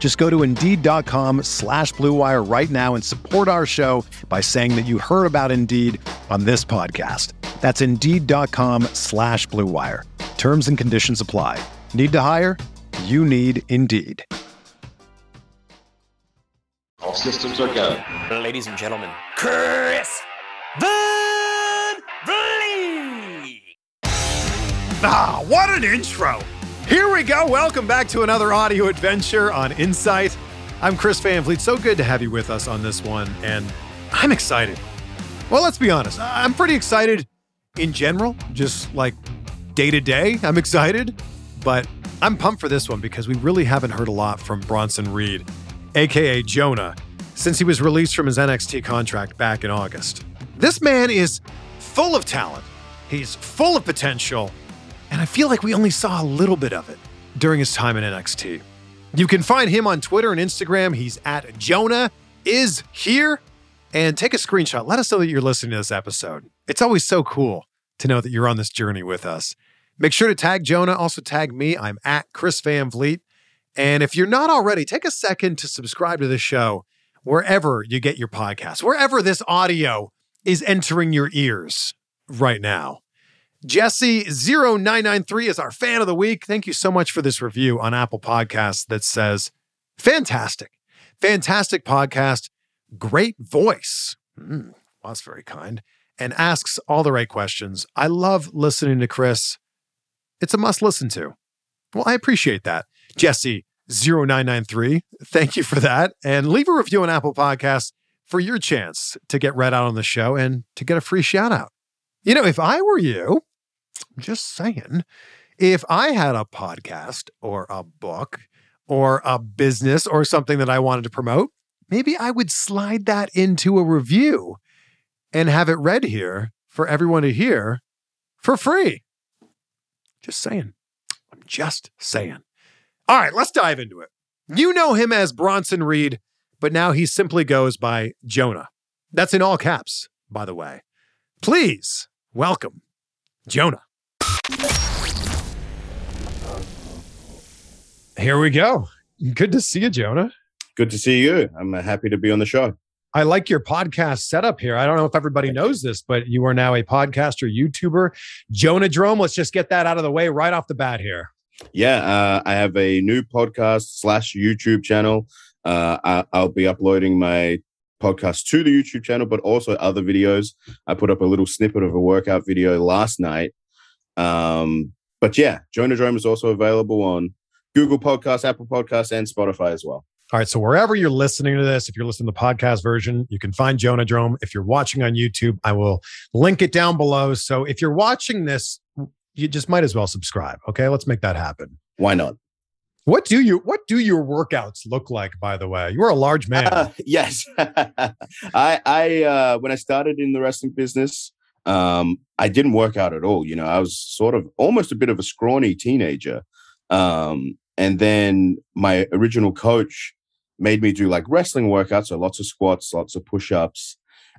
Just go to Indeed.com/BlueWire right now and support our show by saying that you heard about Indeed on this podcast. That's Indeed.com/BlueWire. Terms and conditions apply. Need to hire? You need Indeed. All systems are go. Ladies and gentlemen, Chris Van Vliet! Ah, what an intro! Here we go. Welcome back to another audio adventure on Insight. I'm Chris Van Vliet. So good to have you with us on this one, and I'm excited. Well, let's be honest. I'm pretty excited in general, just like day to day. I'm excited, but I'm pumped for this one because we really haven't heard a lot from Bronson Reed, aka Jonah, since he was released from his NXT contract back in August. This man is full of talent. He's full of potential. And I feel like we only saw a little bit of it during his time in NXT. You can find him on Twitter and Instagram. He's at Jonah is here. And take a screenshot. Let us know that you're listening to this episode. It's always so cool to know that you're on this journey with us. Make sure to tag Jonah. Also tag me. I'm at Chris Van Vliet. And if you're not already, take a second to subscribe to this show wherever you get your podcast, wherever this audio is entering your ears right now. Jesse0993 is our fan of the week. Thank you so much for this review on Apple Podcasts that says, fantastic podcast, great voice. Well, that's very kind. And asks all the right questions. I love listening to Chris. It's a must listen to. Well, I appreciate that. Jesse0993, thank you for that. And leave a review on Apple Podcasts for your chance to get read out on the show and to get a free shout out. You know, if I were you, just saying, if I had a podcast or a book or a business or something that I wanted to promote, maybe I would slide that into a review and have it read here for everyone to hear for free. Just saying. I'm just saying. All right, let's dive into it. You know him as Bronson Reed, but now he simply goes by Jonah. That's in all caps, by the way. Please welcome Jonah. Here we go. Good to see you, Jonah. Good to see you. I'm happy to be on the show. I like your podcast setup here. I don't know if everybody knows this, but you are now a podcaster, YouTuber, Jonahdrome. Let's just get that out of the way right off the bat here. Yeah, I have a new podcast / YouTube channel. I'll be uploading my podcast to the YouTube channel, but also other videos. I put up a little snippet of a workout video last night. But yeah, Jonahdrome is also available on Google Podcasts, Apple Podcasts, and Spotify as well. All right, so wherever you're listening to this, if you're listening to the podcast version, you can find Jonahdrome. If you're watching on YouTube, I will link it down below. So if you're watching this, you just might as well subscribe. Okay, let's make that happen. Why not? What do your workouts look like, by the way? You're a large man. Yes. I when I started in the wrestling business, I didn't work out at all. You know, I was sort of almost a bit of a scrawny teenager. And then my original coach made me do like wrestling workouts. So lots of squats, lots of push-ups.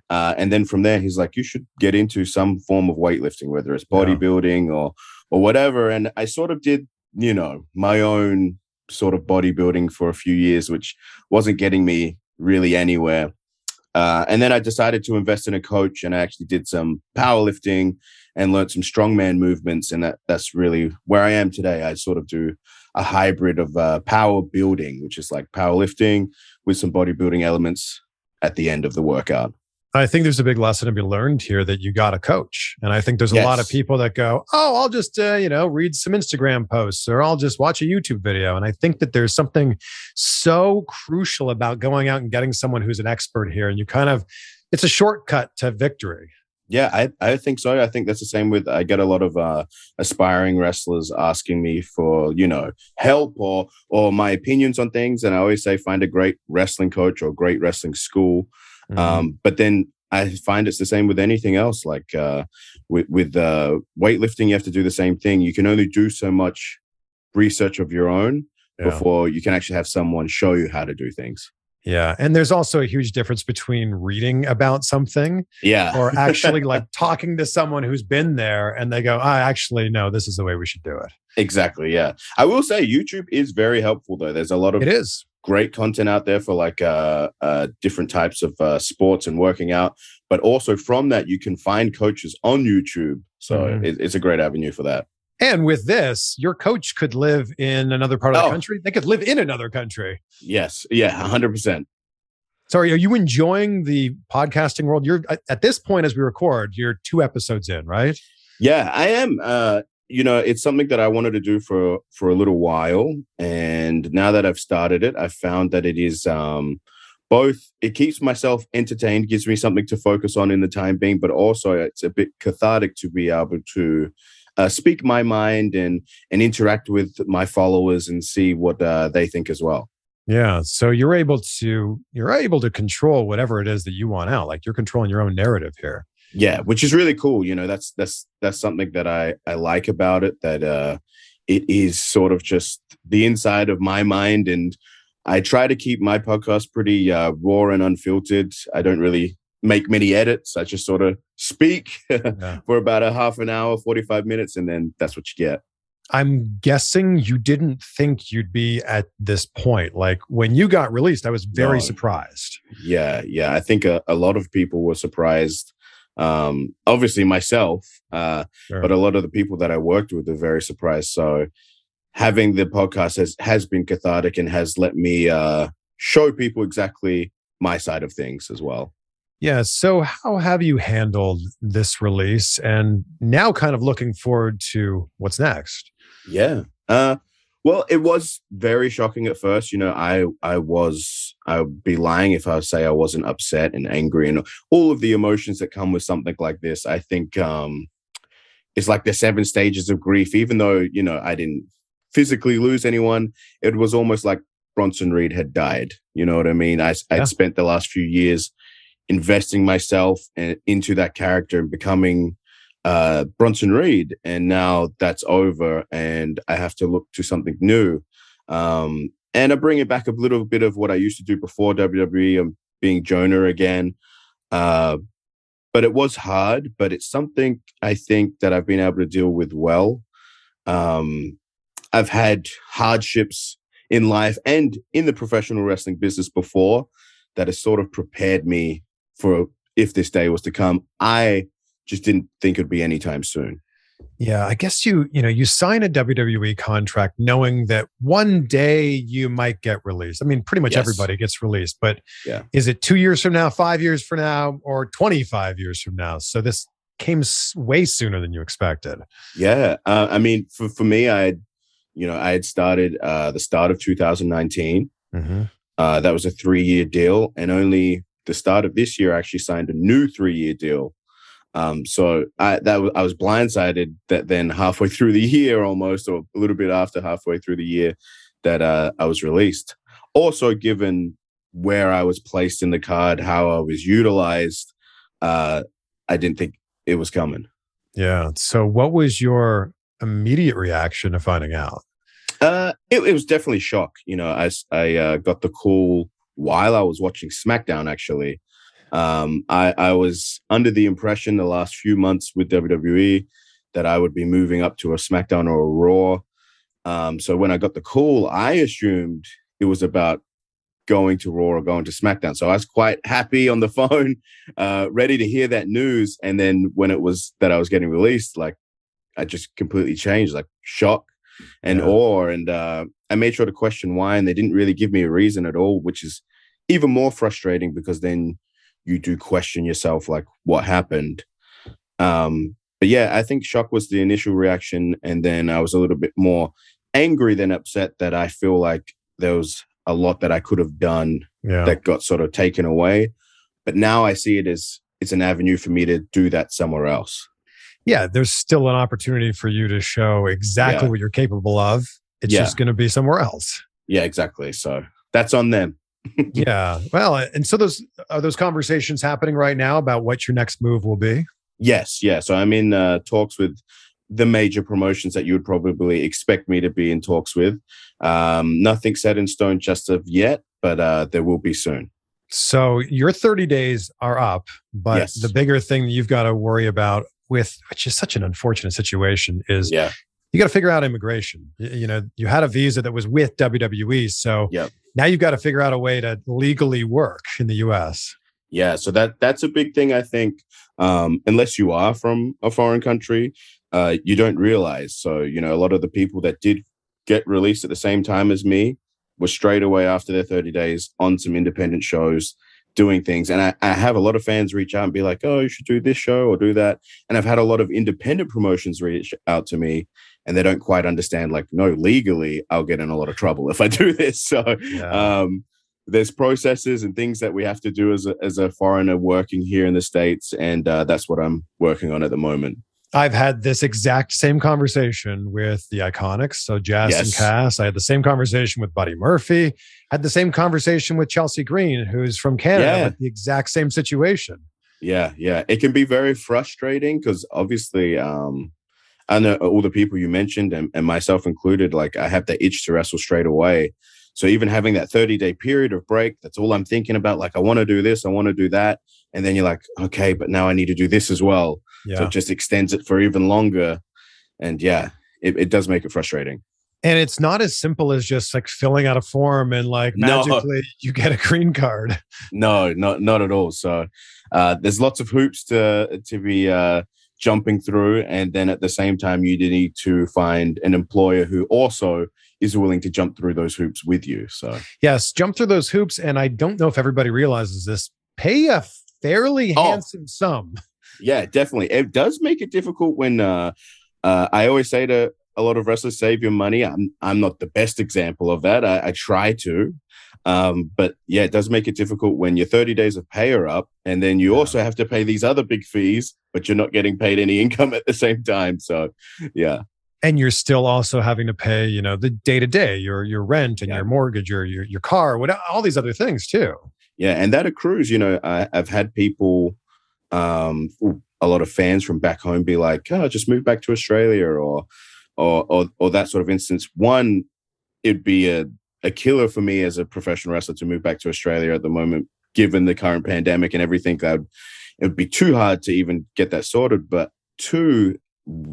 And then from there, he's like, you should get into some form of weightlifting, whether it's bodybuilding or whatever. And I sort of did, you know, my own sort of bodybuilding for a few years, which wasn't getting me really anywhere. And then I decided to invest in a coach, and I actually did some powerlifting and learned some strongman movements. And that's really where I am today. I sort of do a hybrid of power building, which is like powerlifting with some bodybuilding elements at the end of the workout. I think there's a big lesson to be learned here that you got to coach. And I think there's a lot of people that go, oh, I'll just, read some Instagram posts, or I'll just watch a YouTube video. And I think that there's something so crucial about going out and getting someone who's an expert here. And you kind of, it's a shortcut to victory. Yeah, I think so. I think that's the same with, I get a lot of aspiring wrestlers asking me for, help or my opinions on things. And I always say, find a great wrestling coach or great wrestling school. Mm-hmm. But then I find it's the same with anything else. Like with weightlifting, you have to do the same thing. You can only do so much research of your own before you can actually have someone show you how to do things. Yeah. And there's also a huge difference between reading about something or actually like talking to someone who's been there and they go, I actually know this is the way we should do it. Exactly. Yeah. I will say YouTube is very helpful though. There's a lot of great content out there for like different types of sports and working out. But also from that, you can find coaches on YouTube. So it's a great avenue for that. And with this, your coach could live in another part of the country. They could live in another country. Yes. Yeah, 100%. Sorry, are you enjoying the podcasting world? You're at this point as we record, you're 2 episodes in, right? Yeah, I am. It's something that I wanted to do for a little while. And now that I've started it, I found that it is both, it keeps myself entertained, gives me something to focus on in the time being, but also it's a bit cathartic to be able to speak my mind and interact with my followers and see what they think as well. Yeah, so you're able to control whatever it is that you want out. Like you're controlling your own narrative here. Yeah, which is really cool. That's something that I like about it. That it is sort of just the inside of my mind, and I try to keep my podcast pretty raw and unfiltered. I don't really make many edits. I just sort of speak for about a half an hour, 45 minutes, and then that's what you get. I'm guessing you didn't think you'd be at this point. Like when you got released, I was very surprised. Yeah. I think a lot of people were surprised. Obviously myself, but a lot of the people that I worked with are very surprised. So having the podcast has been cathartic and has let me show people exactly my side of things as well. Yeah. So how have you handled this release and now kind of looking forward to what's next? Yeah. Well, it was very shocking at first. I'd be lying if I say I wasn't upset and angry and all of the emotions that come with something like this. I think it's like the 7 stages of grief. Even though, I didn't physically lose anyone, it was almost like Bronson Reed had died. You know what I mean? I'd spent the last few years investing myself into that character and becoming Bronson Reed. And now that's over and I have to look to something new. And I bring it back a little bit of what I used to do before WWE. I'm being Jonah again. But it was hard, but it's something I think that I've been able to deal with well. I've had hardships in life and in the professional wrestling business before that has sort of prepared me for if this day was to come. I just didn't think it'd be anytime soon. Yeah, I guess you sign a WWE contract knowing that one day you might get released. I mean, pretty much everybody gets released, but is it 2 years from now, 5 years from now, or 25 years from now? So this came way sooner than you expected. Yeah, I mean, for me, I had started the start of 2019. Mm-hmm. That was a 3-year deal, and only the start of this year I actually signed a new 3-year deal. So I was blindsided that then halfway through the year almost, or a little bit after halfway through the year, that I was released. Also, given where I was placed in the card, how I was utilized, I didn't think it was coming. Yeah. So what was your immediate reaction to finding out? It was definitely shock. I got the call while I was watching SmackDown, actually. I was under the impression the last few months with WWE that I would be moving up to a SmackDown or a Raw. So when I got the call, I assumed it was about going to Raw or going to SmackDown. So I was quite happy on the phone, ready to hear that news. And then when it was that I was getting released, like I just completely changed, like shock and awe. And I made sure to question why, and they didn't really give me a reason at all, which is even more frustrating because then you do question yourself, like, what happened? But yeah, I think shock was the initial reaction. And then I was a little bit more angry than upset that I feel like there was a lot that I could have done that got sort of taken away. But now I see it as it's an avenue for me to do that somewhere else. Yeah, there's still an opportunity for you to show exactly what you're capable of. It's just going to be somewhere else. Yeah, exactly. So that's on them. Yeah. Well, and so those conversations happening right now about what your next move will be? Yes. Yeah. So I'm in talks with the major promotions that you would probably expect me to be in talks with. Nothing set in stone just of yet, but there will be soon. So your 30 days are up, but the bigger thing that you've got to worry about, with which is such an unfortunate situation, is you got to figure out immigration. You know, you had a visa that was with WWE, so now you've got to figure out a way to legally work in the US. Yeah, so that's a big thing, I think. Unless you are from a foreign country, you don't realize. So, you know, a lot of the people that did get released at the same time as me were straight away after their 30 days on some independent shows doing things. And I have a lot of fans reach out and be like, oh, you should do this show or do that. And I've had a lot of independent promotions reach out to me, and they don't quite understand, like, no, legally, I'll get in a lot of trouble if I do this. So there's processes and things that we have to do as a foreigner working here in the States. And that's what I'm working on at the moment. I've had this exact same conversation with the Iconics. So Jess and Cass. I had the same conversation with Buddy Murphy. Had the same conversation with Chelsea Green, who's from Canada, with the exact same situation. Yeah, yeah. It can be very frustrating because obviously, I know all the people you mentioned and myself included, like, I have the itch to wrestle straight away. So even having that 30-day period of break, that's all I'm thinking about. Like, I want to do this, I want to do that. And then you're like, okay, but now I need to do this as well. Yeah. So it just extends it for even longer. And yeah, it does make it frustrating. And it's not as simple as just like filling out a form and like magically you get a green card. No, not at all. So there's lots of hoops to be jumping through. And then at the same time, you need to find an employer who also is willing to jump through those hoops with you. So yes, jump through those hoops. And I don't know if everybody realizes this, pay a fairly handsome sum. Yeah, definitely. It does make it difficult when I always say to a lot of wrestlers, save your money. I'm not the best example of that. I try to. But yeah, it does make it difficult when your 30 days of pay are up, and then you also have to pay these other big fees, but you're not getting paid any income at the same time. So yeah. And you're still also having to pay, you know, the day-to-day, your rent and your mortgage, your car, what, all these other things too. Yeah. And that accrues, you know, I've had people, a lot of fans from back home be like, oh, just move back to Australia or that sort of instance. One, it'd be a killer for me as a professional wrestler to move back to Australia at the moment, given the current pandemic and everything. It would be too hard to even get that sorted. But two,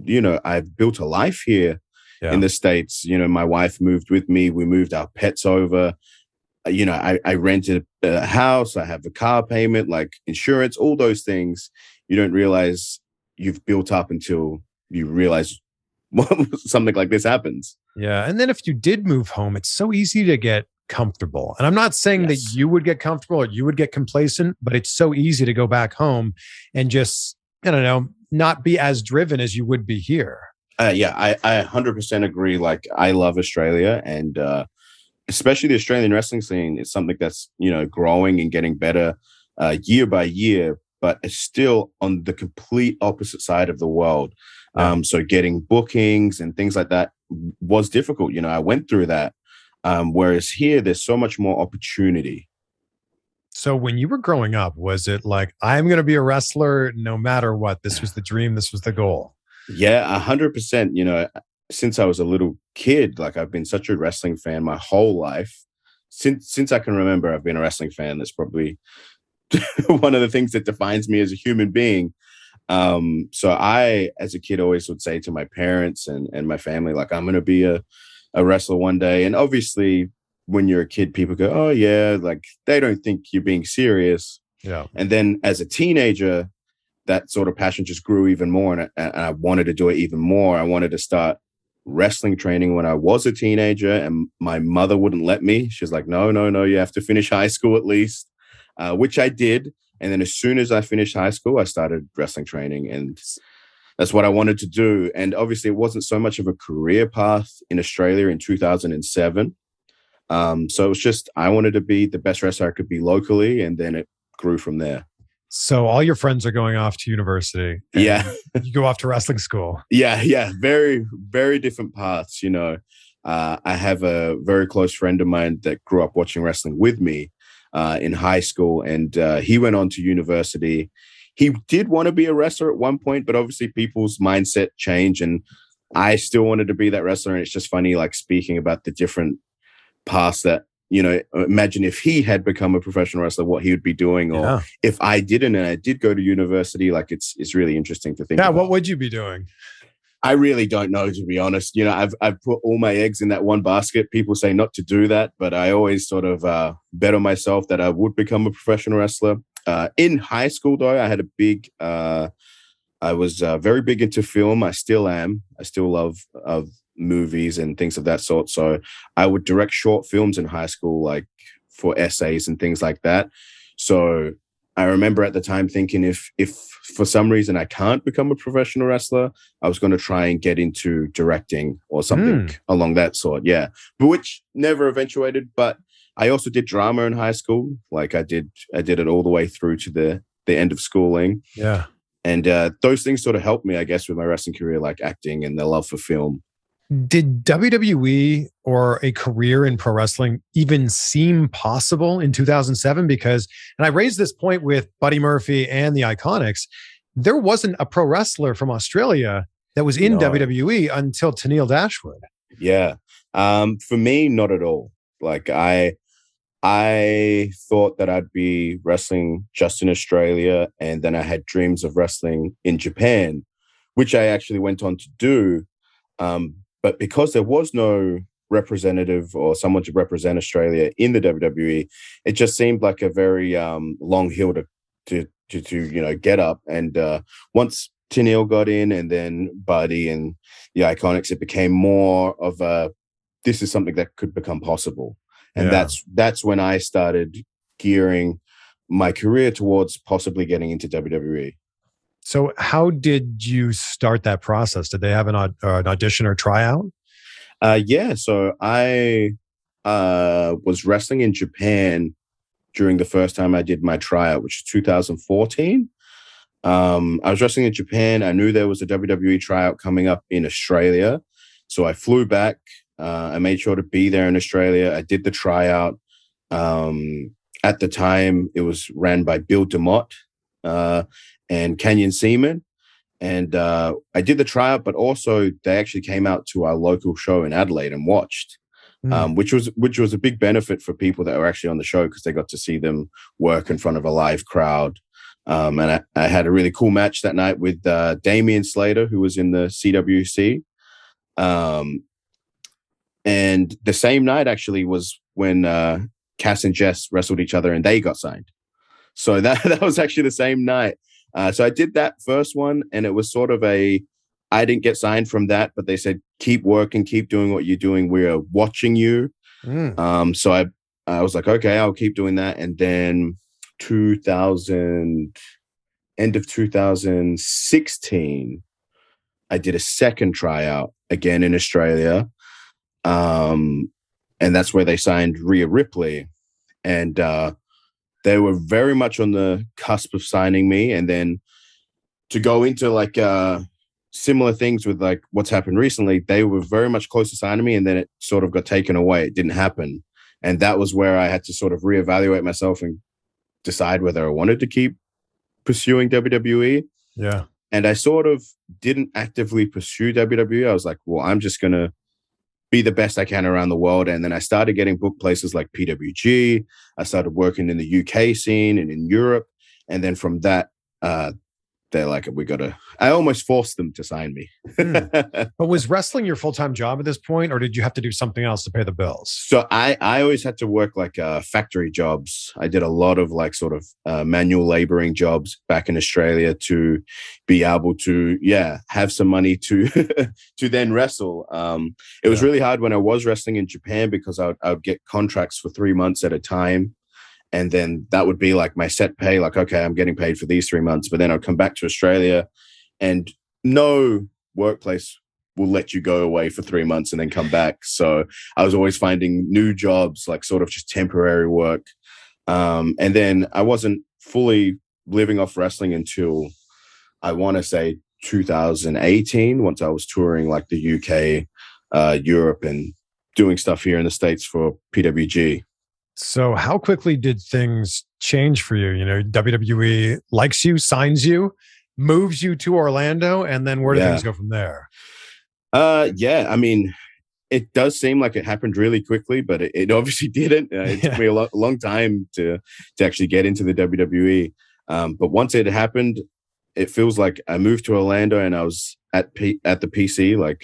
you know, I've built a life here in the States. You know, my wife moved with me. We moved our pets over. You know, I rented a house. I have a car payment, like insurance, all those things you don't realize you've built up until you realize something like this happens. Yeah. And then if you did move home, it's so easy to get comfortable. And I'm not saying that you would get comfortable or you would get complacent, but it's so easy to go back home and just, I don't know, not be as driven as you would be here. I 100% agree. Like, I love Australia, and especially the Australian wrestling scene is something that's, you know, growing and getting better year by year, but it's still on the complete opposite side of the world. So getting bookings and things like that was difficult. You know, I went through that. Whereas here, there's so much more opportunity. So when you were growing up, was it like, I'm going to be a wrestler no matter what? This was the dream. This was the goal. Yeah, 100%. You know, since I was a little kid, like, I've been such a wrestling fan my whole life. Since I can remember, I've been a wrestling fan. That's probably one of the things that defines me as a human being. So I, as a kid, always would say to my parents and my family, like, I'm going to be a wrestler one day. And obviously, when you're a kid, people go, oh yeah, like, they don't think you're being serious. Yeah. And then as a teenager, that sort of passion just grew even more. And I wanted to do it even more. I wanted to start wrestling training when I was a teenager, and my mother wouldn't let me. She's like, no, you have to finish high school at least, which I did. And then as soon as I finished high school, I started wrestling training, and that's what I wanted to do. And obviously it wasn't so much of a career path in Australia in 2007. So it was just, I wanted to be the best wrestler I could be locally. And then it grew from there. So all your friends are going off to university. Yeah. You go off to wrestling school. Yeah. Yeah. Very, very different paths. You know, I have a very close friend of mine that grew up watching wrestling with me in high school, and he went on to university. He did want to be a wrestler at one point, but obviously people's mindset change, and I still wanted to be that wrestler. And it's just funny, like, speaking about the different paths that, you know, imagine if he had become a professional wrestler, what he would be doing, or if I didn't and I did go to university. Like, it's really interesting to think about. What would you be doing? I really don't know, to be honest. You know, I've put all my eggs in that one basket. People say not to do that, but I always sort of bet on myself that I would become a professional wrestler. In high school, though, I had a big, I was very big into film. I still am. I still love movies and things of that sort. So I would direct short films in high school, like for essays and things like that. So I remember at the time thinking, if for some reason I can't become a professional wrestler, I was going to try and get into directing or something along that sort. Yeah. But which never eventuated. But I also did drama in high school. Like, I did it all the way through to the end of schooling. Yeah. And those things sort of helped me, I guess, with my wrestling career, like acting and the love for film. Did WWE or a career in pro wrestling even seem possible in 2007? Because, and I raised this point with Buddy Murphy and the Iconics, there wasn't a pro wrestler from Australia that was in WWE until Tenille Dashwood. Yeah. For me, not at all. Like, I thought that I'd be wrestling just in Australia, and then I had dreams of wrestling in Japan, which I actually went on to do. But because there was no representative or someone to represent Australia in the WWE, it just seemed like a very long hill to get up. And once Tenille got in, and then Buddy and the Iconics, it became more of a, this is something that could become possible. And that's when I started gearing my career towards possibly getting into WWE. So how did you start that process? Did they have an audition or tryout? Yeah. So I was wrestling in Japan during the first time I did my tryout, which is 2014. I was wrestling in Japan. I knew there was a WWE tryout coming up in Australia. So I flew back. I made sure to be there in Australia. I did the tryout. At the time, it was ran by Bill DeMott and Canyon Seaman. And I did the tryout, but also they actually came out to our local show in Adelaide and watched, which was a big benefit for people that were actually on the show, because they got to see them work in front of a live crowd. And I had a really cool match that night with Damian Slater, who was in the CWC. And the same night actually was when Cass and Jess wrestled each other and they got signed. So that was actually the same night. So I did that first one, and it was sort of I didn't get signed from that, but they said, keep working, keep doing what you're doing. We're watching you. So I was like, okay, I'll keep doing that. And then end of 2016, I did a second tryout again in Australia. And that's where they signed Rhea Ripley, and they were very much on the cusp of signing me. And then to go into like similar things with like what's happened recently, they were very much close to signing me, and then it sort of got taken away. It didn't happen, and that was where I had to sort of reevaluate myself and decide whether I wanted to keep pursuing WWE. Yeah, and I sort of didn't actively pursue WWE. I was like, well, I'm just gonna be the best I can around the world. And then I started getting booked places like PWG. I started working in the UK scene and in Europe. And then from that, they're like, I almost forced them to sign me. But was wrestling your full-time job at this point, or did you have to do something else to pay the bills? So I always had to work like factory jobs. I did a lot of like sort of manual laboring jobs back in Australia to be able to, have some money to then wrestle. It was really hard when I was wrestling in Japan, because I would get contracts for 3 months at a time. And then that would be like my set pay, like, okay, I'm getting paid for these 3 months, but then I'll come back to Australia and no workplace will let you go away for 3 months and then come back. So I was always finding new jobs, like sort of just temporary work. And then I wasn't fully living off wrestling until I want to say 2018, once I was touring like the UK, Europe, and doing stuff here in the States for PWG. So how quickly did things change for you? You know, WWE likes you, signs you, moves you to Orlando, and then where do things go from there? I mean, it does seem like it happened really quickly, but it obviously didn't. Took me a long time to actually get into the WWE. But once it happened, it feels like I moved to Orlando and I was at the PC, like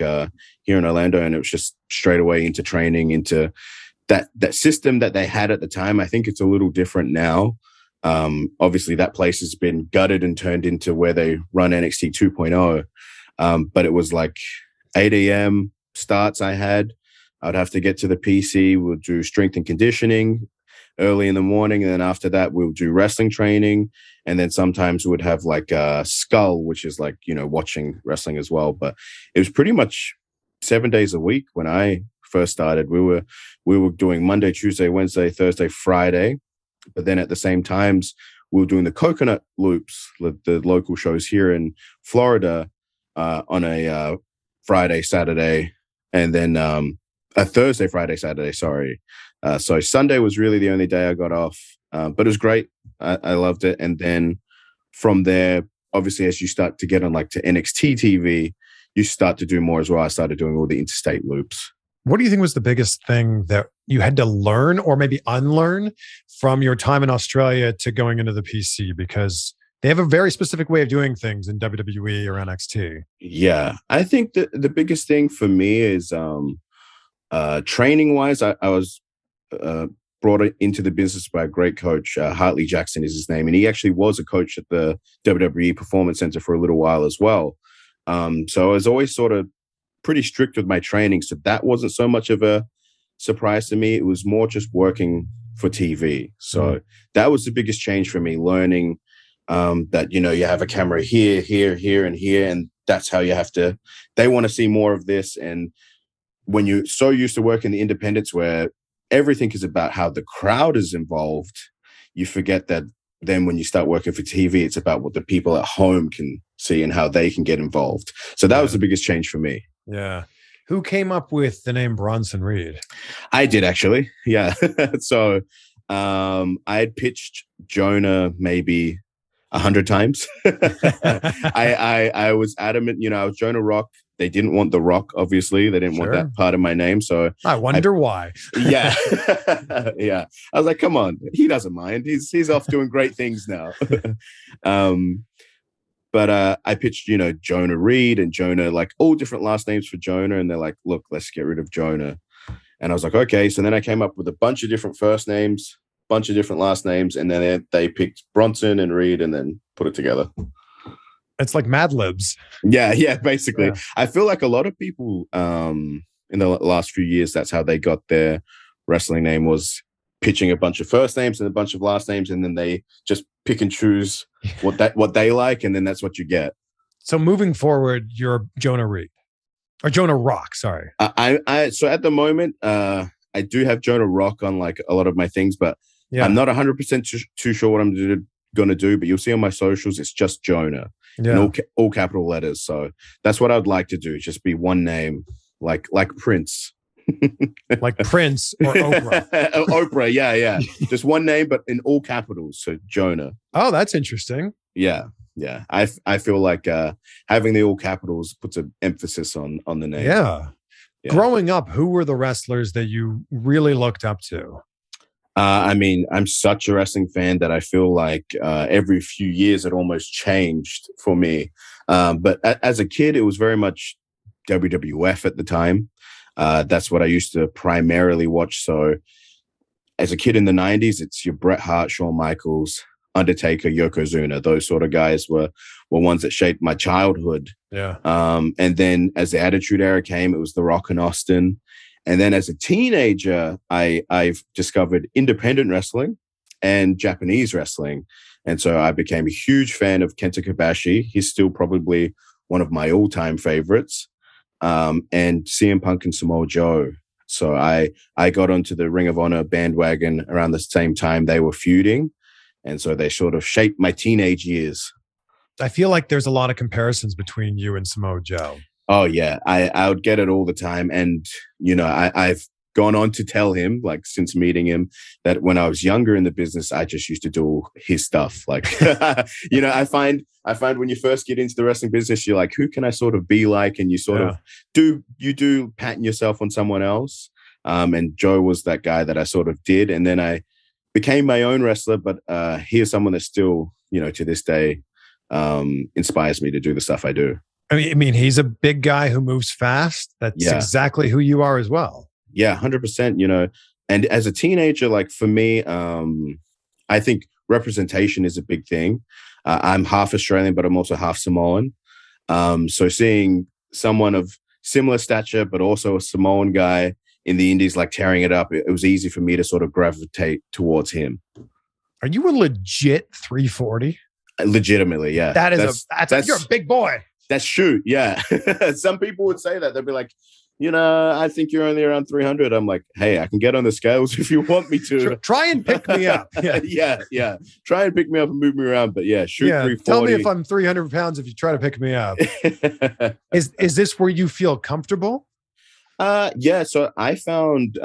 here in Orlando, and it was just straight away into training, into that system that they had at the time. I think it's a little different now. Obviously, that place has been gutted and turned into where they run NXT 2.0. But it was like 8 a.m. starts I had. I'd have to get to the PC. We'll do strength and conditioning early in the morning. And then after that, we'll do wrestling training. And then sometimes we'd have like a skull, which is like, you know, watching wrestling as well. But it was pretty much 7 days a week when I first started. We were doing Monday, Tuesday, Wednesday, Thursday, Friday. But then at the same times, we were doing the Coconut Loops, the local shows here in Florida, on a Friday, Saturday, and then a Thursday, Friday, Saturday, sorry. So Sunday was really the only day I got off, but it was great. I loved it. And then from there, obviously, as you start to get on like to NXT TV, you start to do more as well. I started doing all the interstate loops. What do you think was the biggest thing that you had to learn or maybe unlearn from your time in Australia to going into the PC? Because they have a very specific way of doing things in WWE or NXT. Yeah, I think the biggest thing for me is training-wise, I was brought into the business by a great coach. Hartley Jackson is his name. And he actually was a coach at the WWE Performance Center for a little while as well. So I was always sort of pretty strict with my training, so that wasn't so much of a surprise to me. It was more just working for TV. So that was the biggest change for me, learning that, you know, you have a camera here, here, here, and here, and that's how you have to, they want to see more of this. And when you're so used to working the independents where everything is about how the crowd is involved, you forget that then when you start working for TV, it's about what the people at home can see and how they can get involved. So that was the biggest change for me. Yeah. Who came up with the name Bronson Reed? I did, actually. Yeah. So I had pitched Jonah maybe 100 times. I was adamant, you know, I was Jonah Rock. They didn't want The Rock, obviously. They didn't want that part of my name. So I wonder why. Yeah. Yeah. I was like, come on. He doesn't mind. He's off doing great things now. But I pitched, you know, Jonah Reed and Jonah, like all different last names for Jonah. And they're like, look, let's get rid of Jonah. And I was like, okay. So then I came up with a bunch of different first names, bunch of different last names. And then they picked Bronson and Reed and then put it together. It's like Mad Libs. Yeah, yeah, basically. Yeah. I feel like a lot of people in the last few years, that's how they got their wrestling name, was pitching a bunch of first names and a bunch of last names, and then they just pick and choose what they like, and then that's what you get. So moving forward, you're Jonah Reed. Or Jonah Rock, sorry. So at the moment, I do have Jonah Rock on like a lot of my things, but I'm not 100% too sure what I'm going to do, but you'll see on my socials, it's just Jonah. Yeah. In all capital letters. So that's what I'd like to do. Just be one name, like Prince. Like Prince or Oprah. Oprah, yeah, yeah. Just one name, but in all capitals. So Jonah. Oh, that's interesting. Yeah, yeah. I feel like having the all capitals puts an emphasis on the name. Yeah. Yeah. Growing up, who were the wrestlers that you really looked up to? I mean, I'm such a wrestling fan that I feel like every few years it almost changed for me. But as a kid, it was very much WWF at the time. That's what I used to primarily watch. So as a kid in the 90s, it's your Bret Hart, Shawn Michaels, Undertaker, Yokozuna. Those sort of guys were ones that shaped my childhood. Yeah. And then as the Attitude Era came, it was The Rock and Austin. And then as a teenager, I've discovered independent wrestling. and Japanese wrestling. And so I became a huge fan of Kenta Kobashi. He's still probably one of my all-time favorites. And CM Punk and Samoa Joe. So I got onto the Ring of Honor bandwagon around the same time they were feuding. And so they sort of shaped my teenage years. I feel like there's a lot of comparisons between you and Samoa Joe. Oh, yeah. I would get it all the time. And, you know, I've gone on to tell him, like, since meeting him, that when I was younger in the business, I just used to do his stuff. Like, you know, I find when you first get into the wrestling business, you're like, who can I sort of be like? And you sort of do pattern yourself on someone else. And Joe was that guy that I sort of did. And then I became my own wrestler. But he is someone that still, you know, to this day, inspires me to do the stuff I do. I mean, he's a big guy who moves fast. That's exactly who you are as well. Yeah, 100%. You know, and as a teenager, like for me, I think representation is a big thing. I'm half Australian, but I'm also half Samoan. So seeing someone of similar stature, but also a Samoan guy in the Indies, like tearing it up, it was easy for me to sort of gravitate towards him. Are you a legit 340? Legitimately, yeah. You're a big boy. That's shoot, yeah. Some people would say that. They'd be like, you know, I think you're only around 300. I'm like, hey, I can get on the scales if you want me to. Try and pick me up. Yeah. yeah. Try and pick me up and move me around. But yeah, shoot, yeah, 340. Tell me if I'm 300 pounds if you try to pick me up. Is this where you feel comfortable? Yeah, so I found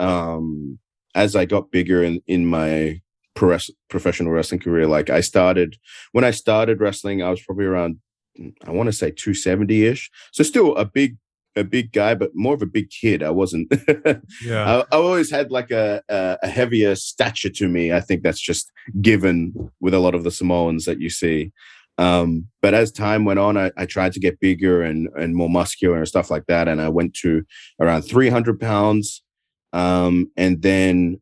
as I got bigger in my professional wrestling career, like when I started wrestling, I was probably around, I want to say 270-ish. So still a big guy, but more of a big kid. I wasn't. Yeah. I always had like a heavier stature to me. I think that's just given with a lot of the Samoans that you see. But as time went on, I tried to get bigger and more muscular and stuff like that. And I went to around 300 pounds. And then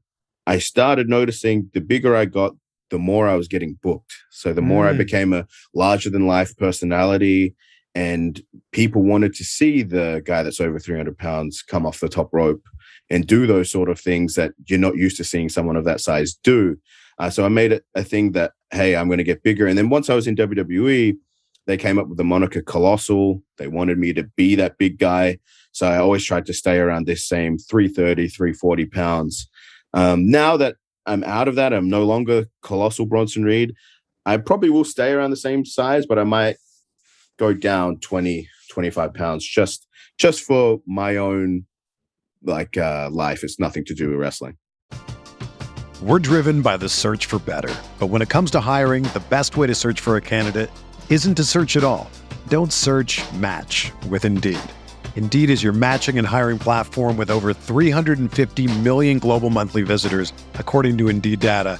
I started noticing the bigger I got, the more I was getting booked. So the more I became a larger-than-life personality, and people wanted to see the guy that's over 300 pounds come off the top rope and do those sort of things that you're not used to seeing someone of that size do. So I made it a thing that, hey, I'm going to get bigger. And then once I was in WWE, they came up with the moniker Colossal. They wanted me to be that big guy. So I always tried to stay around this same 330, 340 pounds. Now that I'm out of that, I'm no longer Colossal Bronson Reed, I probably will stay around the same size, but I might go down 20, 25 pounds just for my own like life. It's nothing to do with wrestling. We're driven by the search for better, but when it comes to hiring, the best way to search for a candidate isn't to search at all. Don't search, match with Indeed. Indeed is your matching and hiring platform with over 350 million global monthly visitors, according to Indeed data,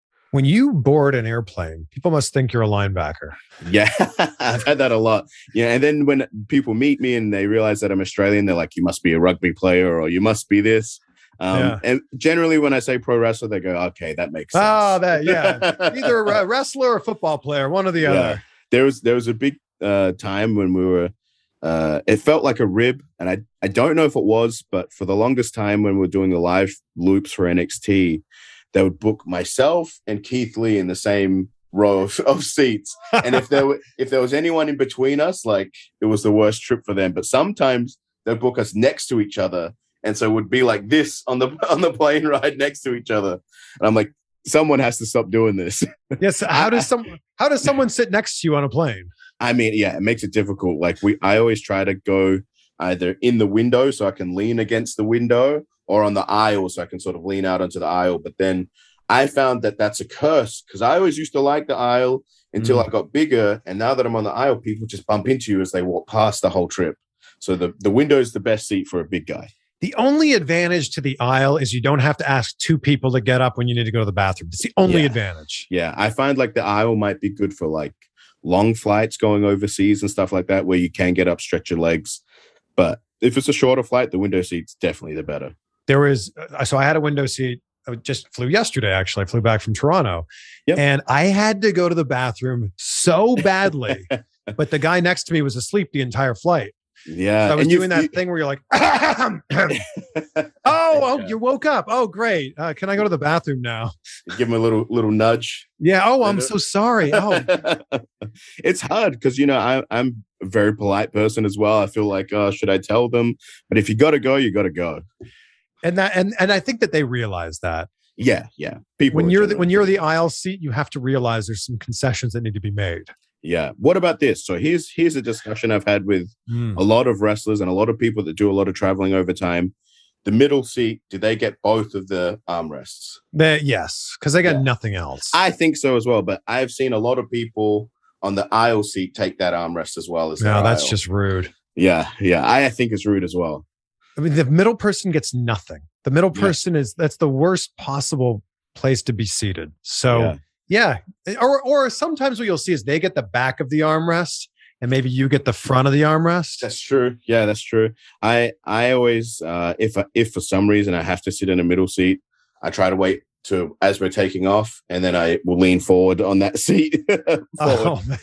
When you board an airplane, people must think you're a linebacker. Yeah, I've had that a lot. Yeah, and then when people meet me and they realize that I'm Australian, they're like, you must be a rugby player or you must be this. And generally when I say pro wrestler, they go, okay, that makes sense. Oh, that, yeah. Either a wrestler or a football player, one or the other. There was a big time when we were It felt like a rib, and I don't know if it was, but for the longest time when we were doing the live loops for NXT, they would book myself and Keith Lee in the same row of seats. And if there was anyone in between us, like, it was the worst trip for them. But sometimes they'd book us next to each other, and so we'd be like this on the plane ride next to each other. And I'm like, someone has to stop doing this. Yes. How does someone sit next to you on a plane? I mean, yeah, it makes it difficult. Like, I always try to go either in the window so I can lean against the window, or on the aisle so I can sort of lean out onto the aisle. But then I found that that's a curse, because I always used to like the aisle until I got bigger. And now that I'm on the aisle, people just bump into you as they walk past the whole trip. So the window is the best seat for a big guy. The only advantage to the aisle is you don't have to ask two people to get up when you need to go to the bathroom. It's the only advantage. Yeah. I find like the aisle might be good for like long flights going overseas and stuff like that, where you can get up, stretch your legs. But if it's a shorter flight, the window seat's definitely the better. There is. So I had a window seat. I just flew yesterday, actually. I flew back from Toronto. Yep. And I had to go to the bathroom so badly, but the guy next to me was asleep the entire flight. Yeah, so I was doing that thing where you're like, oh, you woke up. Oh, great. Can I go to the bathroom now? Give him a little nudge. Yeah. Oh, I'm so sorry. Oh, it's hard because I'm a very polite person as well. I feel like, should I tell them? But if you got to go, you got to go. And I think that they realize that. Yeah, yeah. People when you're the aisle seat, you have to realize there's some concessions that need to be made. Yeah. What about this? So here's a discussion I've had with a lot of wrestlers and a lot of people that do a lot of traveling over time. The middle seat, do they get both of the armrests? Yes, because they got nothing else. I think so as well. But I've seen a lot of people on the aisle seat take that armrest as well. No, that's just rude. Yeah. Yeah. I think it's rude as well. I mean, the middle person gets nothing. The middle person that's the worst possible place to be seated. So... yeah. Yeah. Or sometimes what you'll see is they get the back of the armrest and maybe you get the front of the armrest. That's true. Yeah, that's true. I always, if for some reason I have to sit in a middle seat, I try to wait as we're taking off, and then I will lean forward on that seat.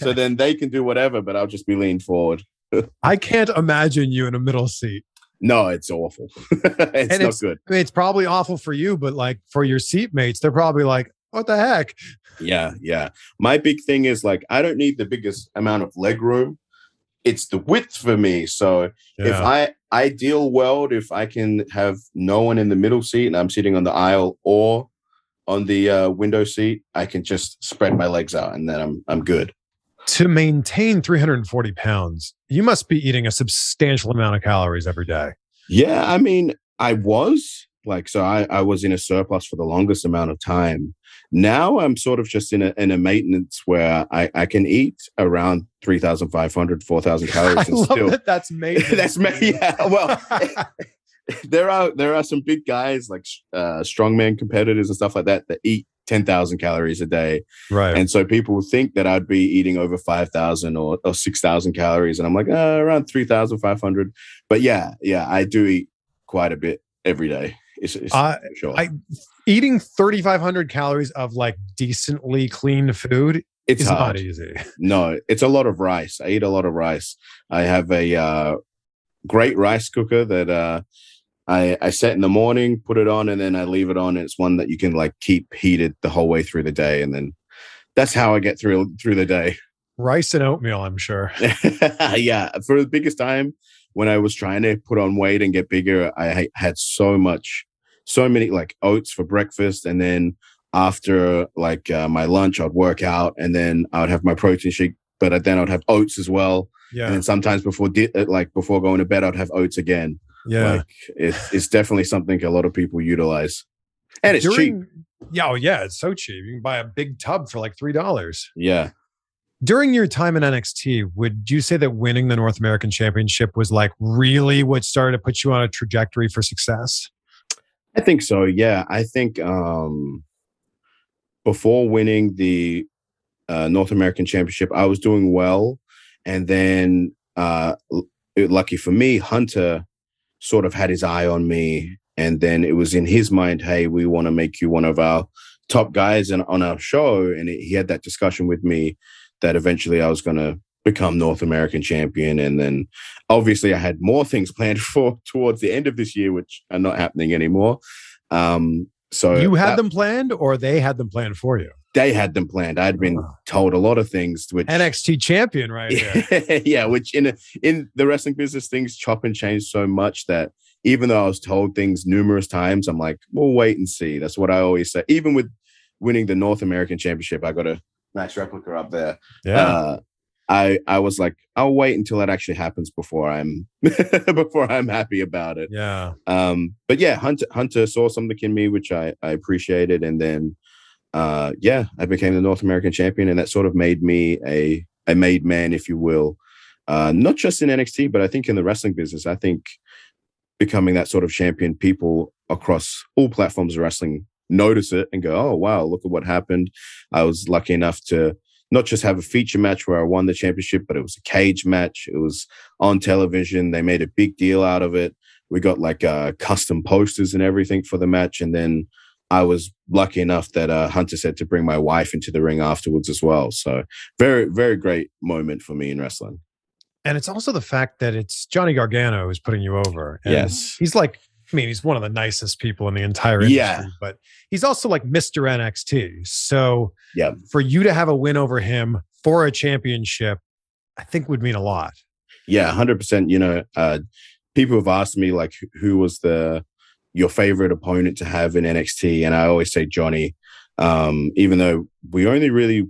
So then they can do whatever, but I'll just be leaned forward. I can't imagine you in a middle seat. No, it's awful. It's not good. I mean, it's probably awful for you, but like for your seatmates, they're probably like, what the heck? Yeah, yeah. My big thing is like, I don't need the biggest amount of leg room. It's the width for me. So if I deal well, if I can have no one in the middle seat and I'm sitting on the aisle or on the window seat, I can just spread my legs out and then I'm good. To maintain 340 pounds, you must be eating a substantial amount of calories every day. Yeah, I mean, I was. Like, so I was in a surplus for the longest amount of time. Now I'm sort of just in a maintenance where I can eat around 3,500, 4,000 calories. I love still, that's maintenance. Yeah. Well, there are some big guys like strongman competitors and stuff like that eat 10,000 calories a day. Right. And so people think that I'd be eating over 5,000 or 6,000 calories. And I'm like, around 3,500. But yeah, I do eat quite a bit every day. Eating 3,500 calories of like decently clean food, it's not easy. No, it's a lot of rice. I eat a lot of rice. I have a great rice cooker that I set in the morning, put it on, and then I leave it on. And it's one that you can like keep heated the whole way through the day. And then that's how I get through the day. Rice and oatmeal, I'm sure. Yeah. For the biggest time, when I was trying to put on weight and get bigger, I had so many like oats for breakfast. And then after like my lunch, I'd work out and then I would have my protein shake, but then I'd have oats as well. Yeah. And then sometimes before going to bed, I'd have oats again. Yeah. Like it's definitely something a lot of people utilize. And it's cheap. Yeah. Oh yeah. It's so cheap. You can buy a big tub for like $3. Yeah. During your time in NXT, would you say that winning the North American Championship was like really what started to put you on a trajectory for success? I think so, yeah. I think before winning the North American Championship, I was doing well. And then, lucky for me, Hunter sort of had his eye on me. And then it was in his mind, hey, we want to make you one of our top guys on our show. And he had that discussion with me that eventually I was going to become North American champion. And then obviously I had more things planned for towards the end of this year, which are not happening anymore. So you had them planned, or they had them planned for you? They had them planned. I'd been told a lot of things, which NXT champion, right? Yeah, yeah, which in the wrestling business, things chop and change so much that even though I was told things numerous times, I'm like, we'll wait and see. That's what I always say. Even with winning the North American Championship, I got a nice replica up there. Yeah. I was like, I'll wait until it actually happens before I'm before I'm happy about it. Yeah. But yeah, Hunter saw something in me which I appreciated, and then I became the North American champion, and that sort of made me a made man, if you will. Not just in NXT, but I think in the wrestling business. I think becoming that sort of champion, people across all platforms of wrestling notice it and go, "Oh wow, look at what happened." I was lucky enough to not just have a feature match where I won the championship, but it was a cage match. It was on television. They made a big deal out of it. We got like custom posters and everything for the match. And then I was lucky enough that Hunter said to bring my wife into the ring afterwards as well. So very, very great moment for me in wrestling. And it's also the fact that it's Johnny Gargano who's putting you over. And yes. He's like, I mean, he's one of the nicest people in the entire industry, but he's also like Mr. NXT. So for you to have a win over him for a championship, I think would mean a lot. Yeah, 100%. You know, people have asked me like, who was your favorite opponent to have in NXT? And I always say Johnny, even though we only really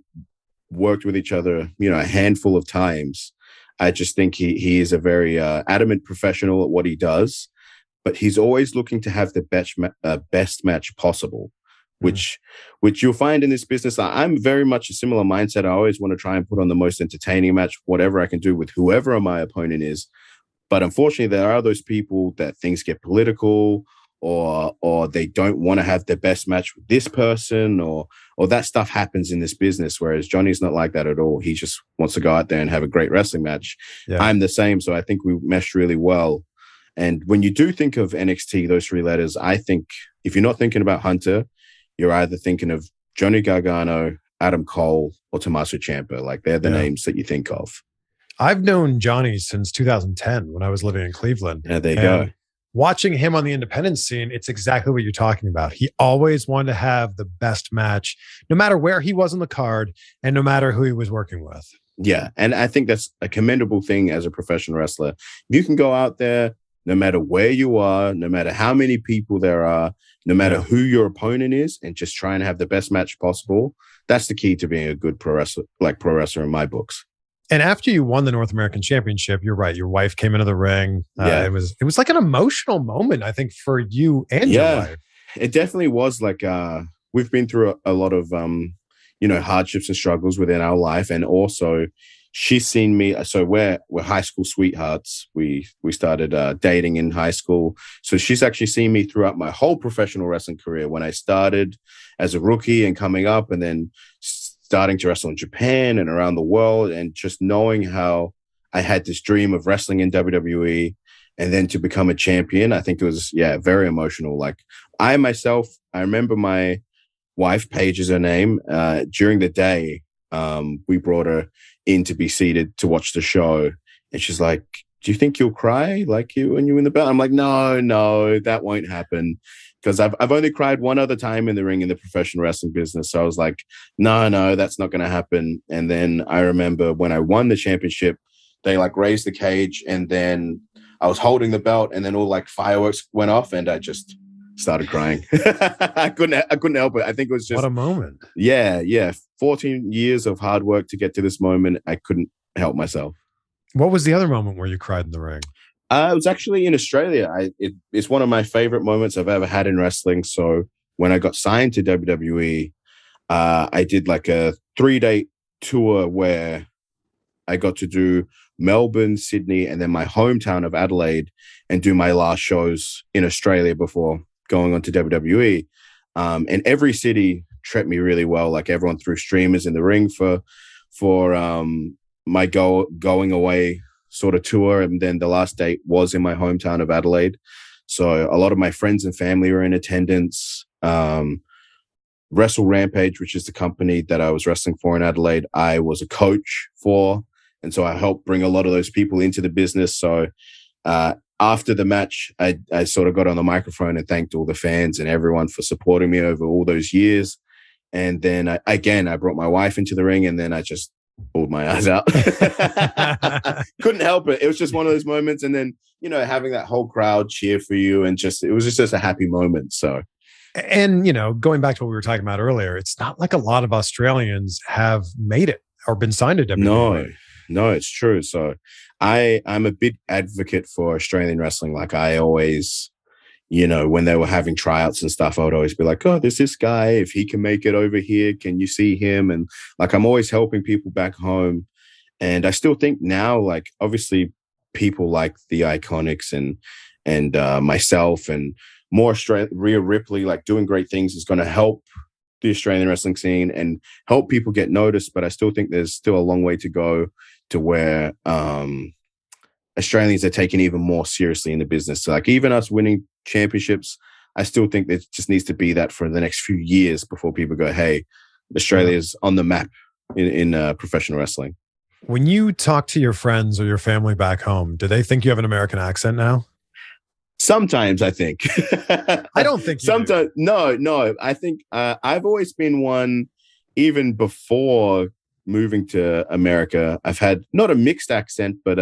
worked with each other, you know, a handful of times. I just think he is a very adamant professional at what he does. But he's always looking to have the best match possible, which you'll find in this business. I'm very much a similar mindset. I always want to try and put on the most entertaining match, whatever I can do with whoever my opponent is. But unfortunately, there are those people that things get political or they don't want to have the best match with this person or that stuff happens in this business. Whereas Johnny's not like that at all. He just wants to go out there and have a great wrestling match. Yeah. I'm the same. So I think we meshed really well. And when you do think of NXT, those three letters, I think if you're not thinking about Hunter, you're either thinking of Johnny Gargano, Adam Cole, or Tommaso Ciampa. Like they're the names that you think of. I've known Johnny since 2010 when I was living in Cleveland. Yeah, there you go. Watching him on the independent scene, it's exactly what you're talking about. He always wanted to have the best match, no matter where he was on the card and no matter who he was working with. Yeah, and I think that's a commendable thing as a professional wrestler. You can go out there, no matter where you are, no matter how many people there are, no matter who your opponent is, and just try and have the best match possible. That's the key to being a good pro wrestler in my books. And after you won the North American Championship, you're right. Your wife came into the ring. It was like an emotional moment, I think, for you and your wife. It definitely was like we've been through a lot of hardships and struggles within our life, and also. She's seen me. So we're high school sweethearts. We started dating in high school. So she's actually seen me throughout my whole professional wrestling career. When I started as a rookie and coming up and then starting to wrestle in Japan and around the world and just knowing how I had this dream of wrestling in WWE and then to become a champion, I think it was, very emotional. Like I remember my wife, Paige is her name, during the day. We brought her in to be seated to watch the show, and she's like, "Do you think you'll cry like you when you win the belt?" I'm like, "No, that won't happen," because I've only cried one other time in the ring in the professional wrestling business. So I was like, "No, that's not going to happen." And then I remember when I won the championship, they like raised the cage, and then I was holding the belt, and then all like fireworks went off, and I just started crying. I couldn't help it. I think it was just what a moment. Yeah. 14 years of hard work to get to this moment. I couldn't help myself. What was the other moment where you cried in the ring? It was actually in Australia. It's one of my favorite moments I've ever had in wrestling. So when I got signed to WWE, I did like a 3-day tour where I got to do Melbourne, Sydney, and then my hometown of Adelaide and do my last shows in Australia before going on to WWE. And every city treated me really well. Like everyone threw streamers in the ring for my going away sort of tour. And then the last date was in my hometown of Adelaide. So a lot of my friends and family were in attendance. Wrestle Rampage, which is the company that I was wrestling for in Adelaide, I was a coach for. And so I helped bring a lot of those people into the business. So after the match, I sort of got on the microphone and thanked all the fans and everyone for supporting me over all those years. And then I brought my wife into the ring, and then I just pulled my eyes out. Couldn't help it. It was just one of those moments. And then, you know, having that whole crowd cheer for you, and just, it was just a happy moment. So. And, you know, going back to what we were talking about earlier, it's not like a lot of Australians have made it or been signed to WWE. No, it's true. So I'm a big advocate for Australian wrestling. Like, I always, you know, when they were having tryouts and stuff, I would always be like, oh, there's this guy. If he can make it over here, can you see him? And like, I'm always helping people back home. And I still think now, like, obviously people like the Iconics and myself and more Rhea Ripley, like, doing great things is going to help the Australian wrestling scene and help people get noticed. But I still think there's still a long way to go to where Australians are taken even more seriously in the business. So, like, even us winning championships, I still think there just needs to be that for the next few years before people go, hey, Australia's on the map in professional wrestling. When you talk to your friends or your family back home, do they think you have an American accent now? Sometimes I think. I don't think you sometimes. Do. No. I think I've always been one, even before moving to America. I've had not a mixed accent, but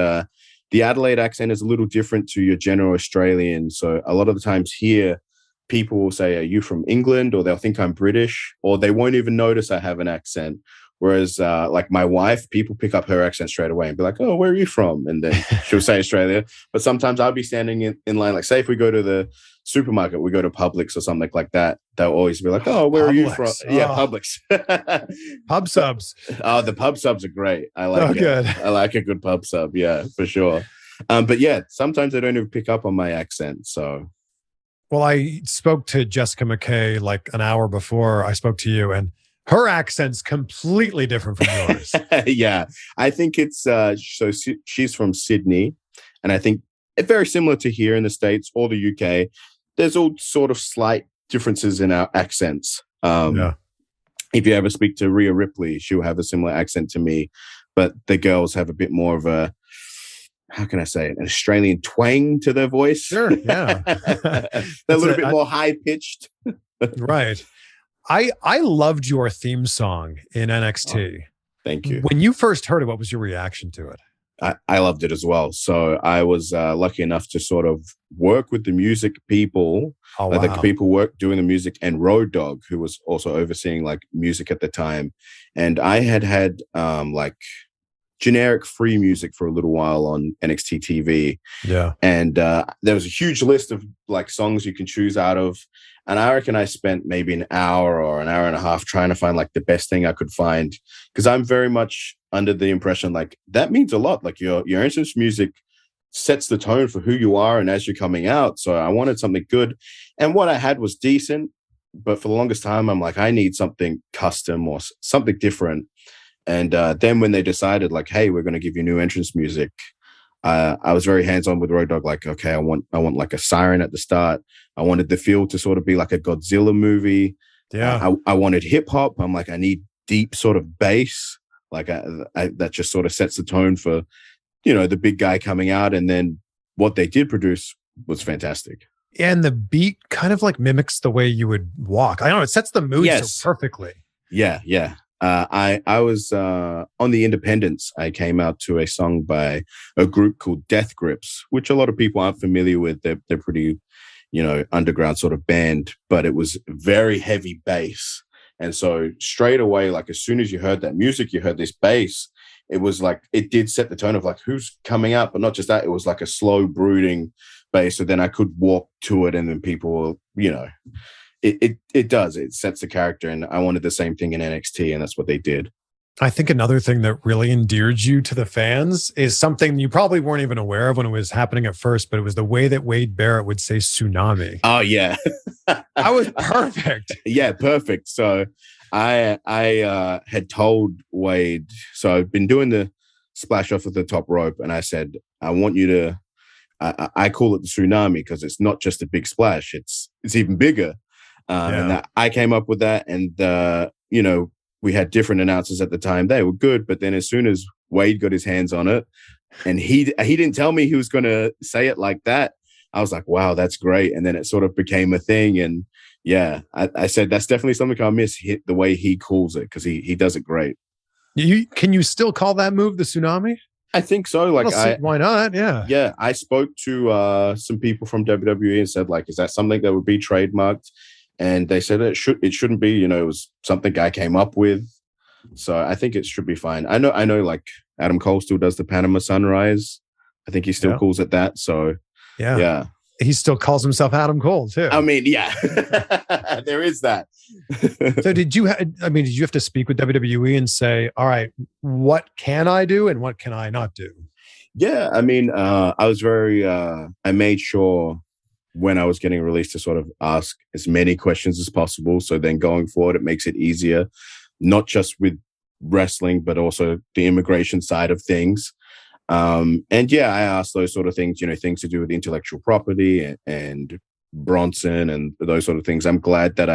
the Adelaide accent is a little different to your general Australian. So a lot of the times here, people will say, are you from England? Or they'll think I'm British, or they won't even notice I have an accent. Whereas like my wife, people pick up her accent straight away and be like, oh, where are you from? And then she'll say Australia. But sometimes I'll be standing in line, like, say if we go to the supermarket, we go to Publix or something like that, they'll always be like, oh, where Publix. Are you from? Oh. Yeah, Publix. Pub subs. Oh, the pub subs are great. I like it. Good. I like a good pub sub. Yeah, for sure. But yeah, sometimes I don't even pick up on my accent. So. Well, I spoke to Jessica McKay like an hour before I spoke to you, and her accent's completely different from yours. Yeah. I think it's, so she's from Sydney, and I think it's very similar to here in the States or the UK. There's all sort of slight differences in our accents. Yeah. If you ever speak to Rhea Ripley, she'll have a similar accent to me, but the girls have a bit more of a, how can I say it? An Australian twang to their voice. Sure, yeah. They're a little bit more high-pitched. Right. I loved your theme song in NXT. Oh, thank you. When you first heard it, what was your reaction to it? I loved it as well. So I was lucky enough to sort of work with the music people. Oh, wow. Like the people work doing the music, and Road Dogg, who was also overseeing like music at the time. And I had like generic free music for a little while on NXT TV. Yeah. And there was a huge list of like songs you can choose out of. And I reckon I spent maybe an hour or an hour and a half trying to find like the best thing I could find. Cause I'm very much under the impression like that means a lot. Like your entrance music sets the tone for who you are and as you're coming out. So I wanted something good. And what I had was decent, but for the longest time, I'm like, I need something custom or something different. And then when they decided, like, hey, we're going to give you new entrance music, I was very hands-on with Road Dogg. Like, okay, I want like a siren at the start. I wanted the feel to sort of be like a Godzilla movie. Yeah. I wanted hip-hop. I'm like, I need deep sort of bass. Like, that just sort of sets the tone for, you know, the big guy coming out. And then what they did produce was fantastic. And the beat kind of like mimics the way you would walk. I don't know. It sets the mood so perfectly. Yeah, yeah. I was on the independents. I came out to a song by a group called Death Grips, which a lot of people aren't familiar with. They're pretty, you know, underground sort of band, but it was very heavy bass. And so straight away, like as soon as you heard that music, you heard this bass. It was like, it did set the tone of like, who's coming up? But not just that, it was like a slow brooding bass. So then I could walk to it, and then people will, you know, It does. It sets the character, and I wanted the same thing in NXT, and that's what they did. I think another thing that really endeared you to the fans is something you probably weren't even aware of when it was happening at first, but it was the way that Wade Barrett would say tsunami. Oh, yeah. I was perfect. Yeah, perfect. So I had told Wade, so I've been doing the splash off of the top rope, and I said, I want you to, I call it the tsunami because it's not just a big splash. It's even bigger. Yeah. And I came up with that, and you know, we had different announcers at the time. They were good, but then as soon as Wade got his hands on it. And he didn't tell me he was going to say it like that. I was like, wow, that's great. And then it sort of became a thing. And yeah, I said, that's definitely something I'll miss, the way he calls it, because he does it great. Can you still call that move the tsunami? I think so. Like, why not? Yeah. Yeah. I spoke to some people from WWE and said, like, is that something that would be trademarked? And they said it shouldn't be, you know, it was something I came up with. So I think it should be fine. I know like Adam Cole still does the Panama Sunrise. I think he still calls it that. So yeah. He still calls himself Adam Cole too. I mean, yeah, there is that. So did you have to speak with WWE and say, all right, what can I do and what can I not do? Yeah. I mean, I was very, I made sure when I was getting released to sort of ask as many questions as possible. So then going forward, it makes it easier, not just with wrestling, but also the immigration side of things. And yeah, I asked those sort of things, you know, things to do with intellectual property and Bronson and those sort of things. I'm glad that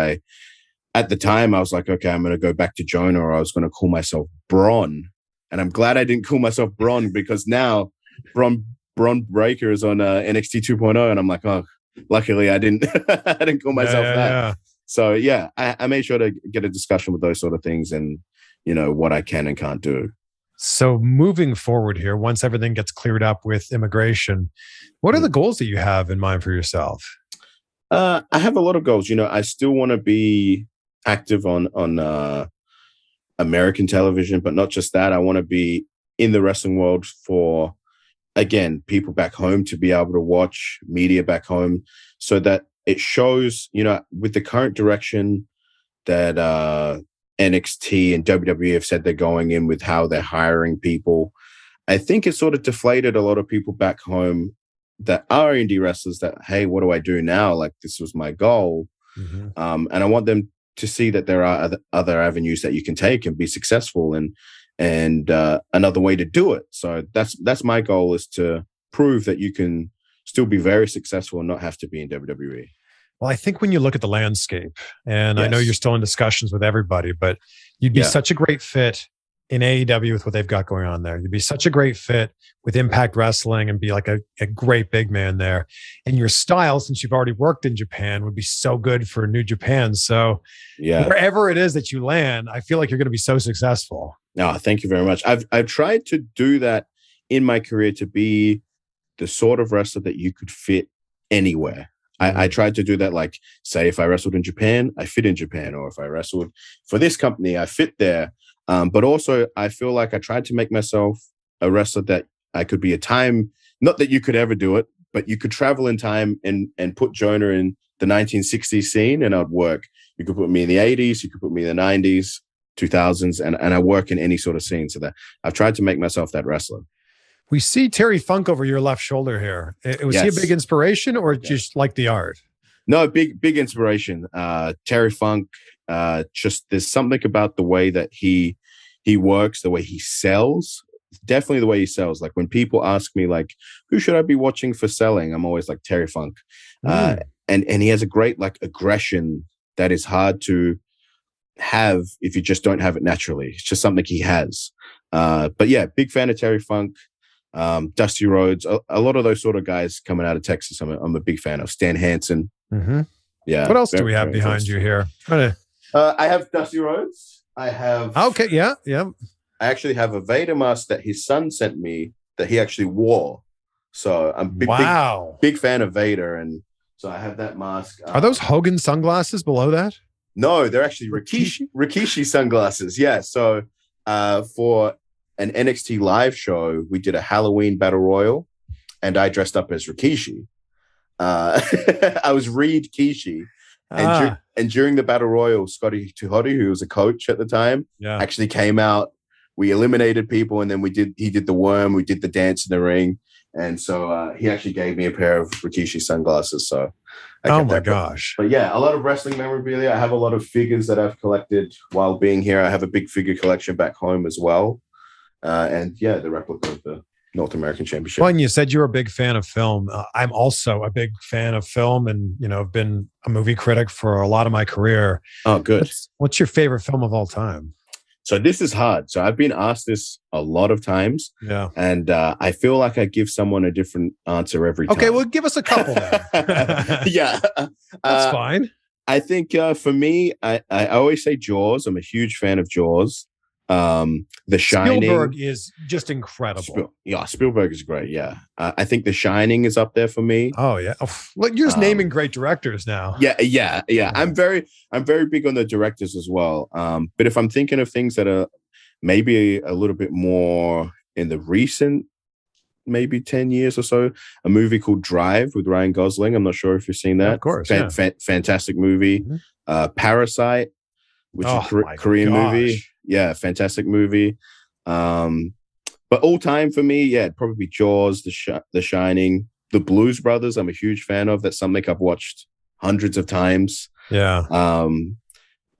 at the time I was like, okay, I'm going to go back to Jonah, or I was going to call myself Bron. And I'm glad I didn't call myself Bron, because now Bron Breakker is on NXT 2.0. And I'm like, oh, luckily I didn't, I didn't call myself that. Yeah. So yeah, I made sure to get a discussion with those sort of things and, you know, what I can and can't do. So moving forward here, once everything gets cleared up with immigration, what are the goals that you have in mind for yourself? I have a lot of goals. You know, I still want to be active on American television, but not just that. I want to be in the wrestling world for, again, people back home to be able to watch media back home, so that it shows, you know, with the current direction that NXT and WWE have said they're going in with, how they're hiring people, I think it sort of deflated a lot of people back home that are indie wrestlers that, hey, what do I do now? Like, this was my goal. Mm-hmm. And I want them to see that there are other avenues that you can take and be successful and another way to do it. So that's my goal, is to prove that you can still be very successful and not have to be in WWE. Well, I think when you look at the landscape, and yes, I know you're still in discussions with everybody, but you'd be such a great fit in AEW with what they've got going on there. You'd be such a great fit with Impact Wrestling and be like a great big man there. And your style, since you've already worked in Japan, would be so good for New Japan. So wherever it is that you land, I feel like you're going to be so successful. No, thank you very much. I've tried to do that in my career, to be the sort of wrestler that you could fit anywhere. I tried to do that, like, say, if I wrestled in Japan, I fit in Japan. Or if I wrestled for this company, I fit there. But also, I feel like I tried to make myself a wrestler that I could be a time, not that you could ever do it, but you could travel in time and put Jonah in the 1960s scene and I'd work. You could put me in the 80s, you could put me in the 90s, 2000s, and I work in any sort of scene. So that I've tried to make myself that wrestler. We see Terry Funk over your left shoulder here. Was he a big inspiration, or just like the art? No, big inspiration. Terry Funk, just there's something about the way that he works, the way he sells. Definitely the way he sells. Like, when people ask me, like, who should I be watching for selling? I'm always like, Terry Funk. And he has a great, like, aggression that is hard to have if you just don't have it naturally. It's just something he has. But yeah, big fan of Terry Funk. Dusty Rhodes, a lot of those sort of guys coming out of Texas, I'm a big fan of. Stan Hansen. Mm-hmm. Yeah. What else do we have behind you here? I have Dusty Rhodes. I have... Okay, yeah, yeah. I actually have a Vader mask that his son sent me that he actually wore. So I'm big fan of Vader, and so I have that mask. Are those Hogan sunglasses below that? No, they're actually Rikishi sunglasses, yeah. So for an NXT live show, we did a Halloween battle royal, and I dressed up as Rikishi. I was Reed Kishi. And during the battle royal, Scotty Tuhori, who was a coach at the time, actually came out. We eliminated people, and then he did the worm, we did the dance in the ring. And so he actually gave me a pair of Rikishi sunglasses. So gosh. But yeah, a lot of wrestling memorabilia. I have a lot of figures that I've collected while being here. I have a big figure collection back home as well. And yeah, the replica of the North American Championship. Well, and you said you're a big fan of film. I'm also a big fan of film, and, you know, I've been a movie critic for a lot of my career. Oh, good. What's your favorite film of all time? So this is hard. So I've been asked this a lot of times. Yeah. And I feel like I give someone a different answer every time. Okay, well, give us a couple then. Yeah. That's fine. I think for me, I always say Jaws. I'm a huge fan of Jaws. The Shining. Spielberg is just incredible. Spielberg is great. Yeah. I think The Shining is up there for me. Oh yeah. Look, you're just naming great directors now. Yeah. I'm very big on the directors as well. But if I'm thinking of things that are maybe a little bit more in the recent, maybe 10 years or so, a movie called Drive with Ryan Gosling. I'm not sure if you've seen that. Yeah, of course. Fantastic movie. Mm-hmm. Parasite, which is a Korean movie. Yeah, fantastic movie. But all time for me, yeah, it'd probably be Jaws, The Shining, The Blues Brothers. I'm a huge fan of. That's something I've watched hundreds of times. Yeah.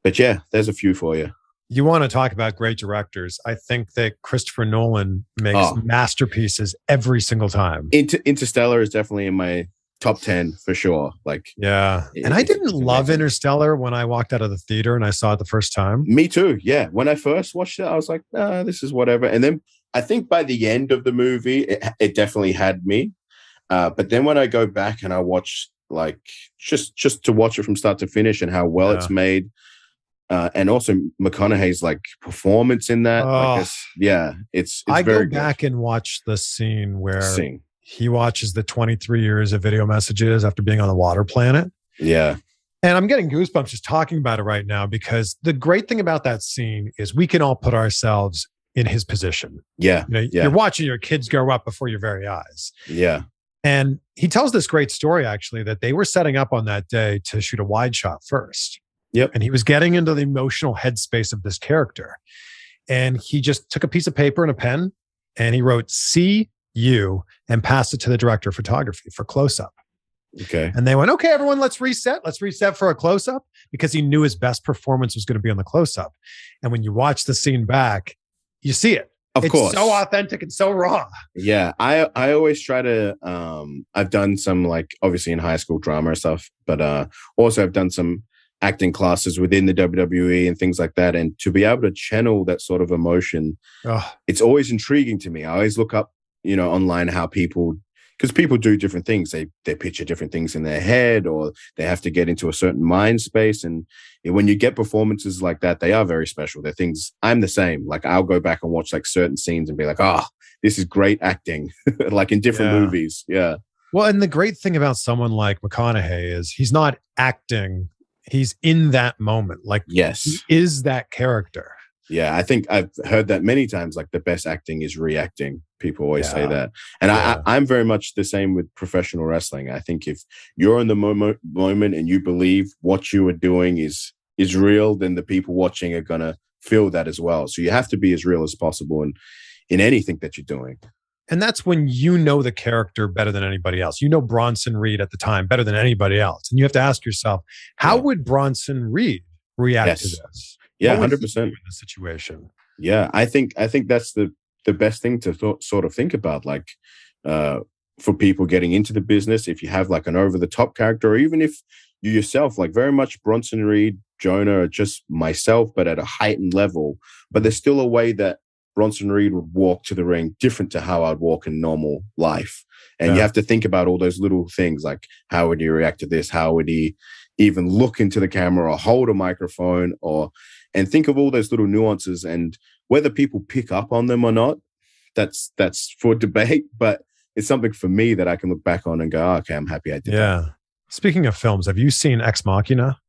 But yeah, there's a few for you. You want to talk about great directors. I think that Christopher Nolan makes masterpieces every single time. Interstellar is definitely in my top 10 for sure. And I didn't love Interstellar when I walked out of the theater and I saw it the first time. Me too. Yeah. When I first watched it, I was like, nah, this is whatever. And then I think by the end of the movie, it definitely had me. But then when I go back and I watch, like, just to watch it from start to finish and how well it's made. And also McConaughey's performance in that. It's very good. Back and watch the scene where he watches the 23 years of video messages after being on the water planet. Yeah. And I'm getting goosebumps just talking about it right now, because the great thing about that scene is we can all put ourselves in his position. Yeah. You're watching your kids grow up before your very eyes. Yeah. And he tells this great story, actually, that they were setting up on that day to shoot a wide shot first. Yep. And he was getting into the emotional headspace of this character. And he just took a piece of paper and a pen and he wrote "See you" and passed it to the director of photography for close-up. Okay. And they went, okay, everyone, let's reset. Let's reset for a close-up, because he knew his best performance was going to be on the close-up. And when you watch the scene back, you see it. Of course. It's so authentic and so raw. Yeah. I always try to, I've done some, obviously in high school, drama and stuff, but also I've done some acting classes within the WWE and things like that. And to be able to channel that sort of emotion, it's always intriguing to me. I always look up, online how people, because people do different things. They picture different things in their head, or they have to get into a certain mind space. And when you get performances like that, they are very special. They're things, I'm the same. I'll go back and watch certain scenes and be like, this is great acting, in different movies. Yeah. Well, and the great thing about someone like McConaughey is he's not acting. He's in that moment. He is that character. Yeah, I think I've heard that many times, the best acting is reacting. People always say that. And I'm very much the same with professional wrestling. I think if you're in the moment and you believe what you are doing is real, then the people watching are going to feel that as well. So you have to be as real as possible in anything that you're doing. And that's when you know the character better than anybody else. You know Bronson Reed at the time better than anybody else. And you have to ask yourself, how would Bronson Reed react to this? Yeah, 100% in the situation. Yeah, I think that's the best thing to sort of think about. For people getting into the business, if you have an over the top character, or even if you yourself, very much Bronson Reed, Jonah, or just myself, but at a heightened level. But there's still a way that Bronson Reed would walk to the ring different to how I'd walk in normal life. And you have to think about all those little things, how would he react to this? How would he even look into the camera or hold a microphone, and think of all those little nuances, and whether people pick up on them or not, that's for debate, but it's something for me that I can look back on and go, okay, I'm happy I did that. Speaking of films, have you seen Ex Machina?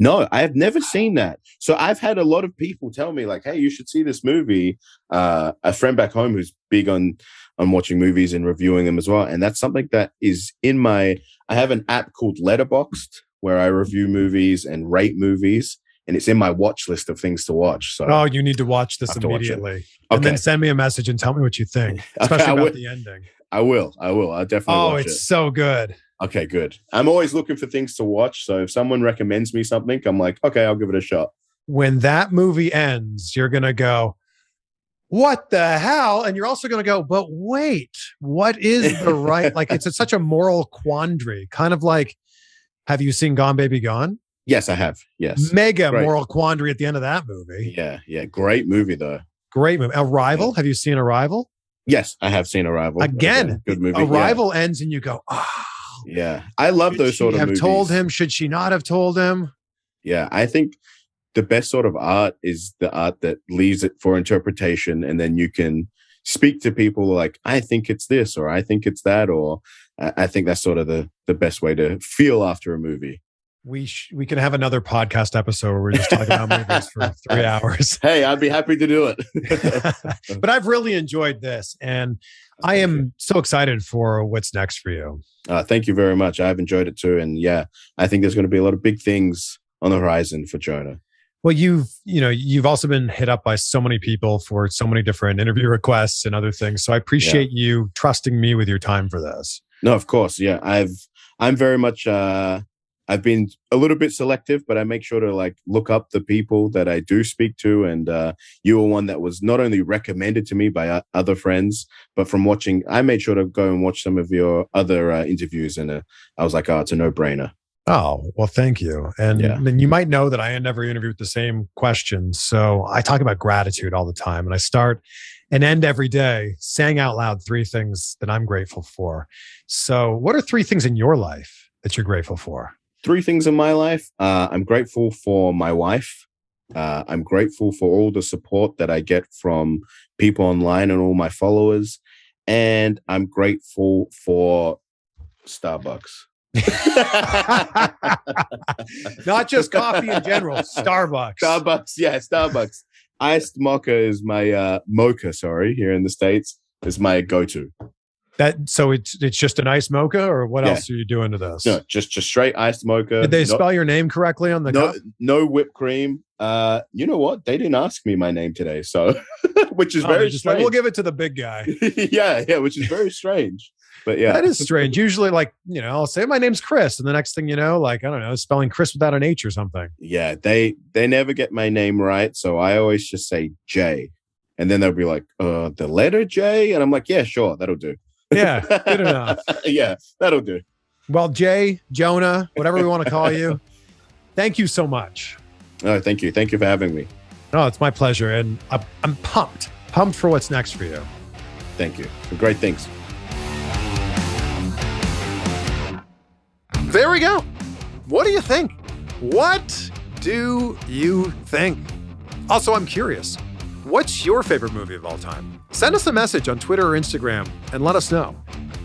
No, I have never seen that. So I've had a lot of people tell me hey, you should see this movie. A friend back home who's big on watching movies and reviewing them as well. And that's something that is in I have an app called Letterboxd where I review movies and rate movies. And it's in my watch list of things to watch. So you need to watch this immediately. Okay. And then send me a message and tell me what you think, especially about the ending. I will. I'll definitely watch it. Oh, it's so good. Okay, good. I'm always looking for things to watch. So if someone recommends me something, I'm like, okay, I'll give it a shot. When that movie ends, you're going to go, what the hell? And you're also going to go, but wait, what is the right? It's such a moral quandary. Kind of have you seen Gone Baby Gone? Yes, I have. Yes. Mega great. Moral quandary at the end of that movie. Yeah, yeah. Great movie, though. Great movie. Arrival? Yeah. Have you seen Arrival? Yes, I have seen Arrival. Again, good movie. Arrival ends and you go, ah. Oh, yeah. I love those sort of movies. Should she have told him? Should she not have told him? Yeah, I think the best sort of art is the art that leaves it for interpretation, and then you can speak to people like, I think it's this, or I think it's that, or I think that's sort of the best way to feel after a movie. We can have another podcast episode where we're just talking about movies for 3 hours. Hey, I'd be happy to do it. But I've really enjoyed this, and I am so excited for what's next for you. Thank you very much. I've enjoyed it too. And yeah, I think there's going to be a lot of big things on the horizon for Jonah. Well, you've also been hit up by so many people for so many different interview requests and other things. So I appreciate you trusting me with your time for this. No, of course. Yeah. I'm very much, I've been a little bit selective, but I make sure to like look up the people that I do speak to. And you were one that was not only recommended to me by other friends, but from watching, I made sure to go and watch some of your other interviews. And I was like, oh, it's a no-brainer. Oh, well, thank you. And you might know that I end every interview with the same questions. So I talk about gratitude all the time. And I start and end every day saying out loud 3 things that I'm grateful for. So what are 3 things in your life that you're grateful for? 3 things in my life. I'm grateful for my wife. I'm grateful for all the support that I get from people online and all my followers. And I'm grateful for Starbucks. Not just coffee in general, Starbucks. Yeah, Starbucks. Iced mocha is my mocha, here in the States is my go-to. So it's just an iced mocha, or what else are you doing to this? No, just straight iced mocha. Did they spell your name correctly on the cup? No whipped cream. You know what? They didn't ask me my name today, so which is very strange. We'll give it to the big guy. yeah, which is very strange. But yeah, that is strange. Usually, I'll say my name's Chris, and the next thing you know, I don't know, spelling Chris without an H or something. Yeah, they never get my name right, so I always just say J, and then they'll be like, the letter J, and I'm like, yeah, sure, that'll do. Yeah, good enough. Yeah, that'll do. Well, Jay, Jonah, whatever we want to call you, thank you so much. Oh, thank you. Thank you for having me. No, it's my pleasure, and I'm pumped for what's next for you. Thank you. Great things. There we go. What do you think? What do you think? Also, I'm curious. What's your favorite movie of all time? Send us a message on Twitter or Instagram and let us know.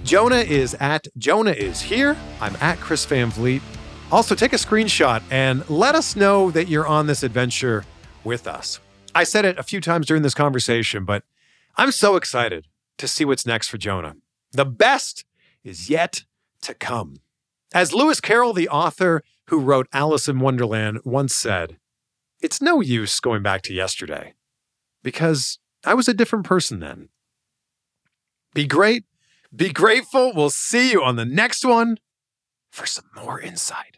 Jonah is at Jonah is Here. I'm at Chris Van Vliet. Also, take a screenshot and let us know that you're on this adventure with us. I said it a few times during this conversation, but I'm so excited to see what's next for Jonah. The best is yet to come. As Lewis Carroll, the author who wrote Alice in Wonderland, once said, "It's no use going back to yesterday because I was a different person then." Be great. Be grateful. We'll see you on the next one for some more insight.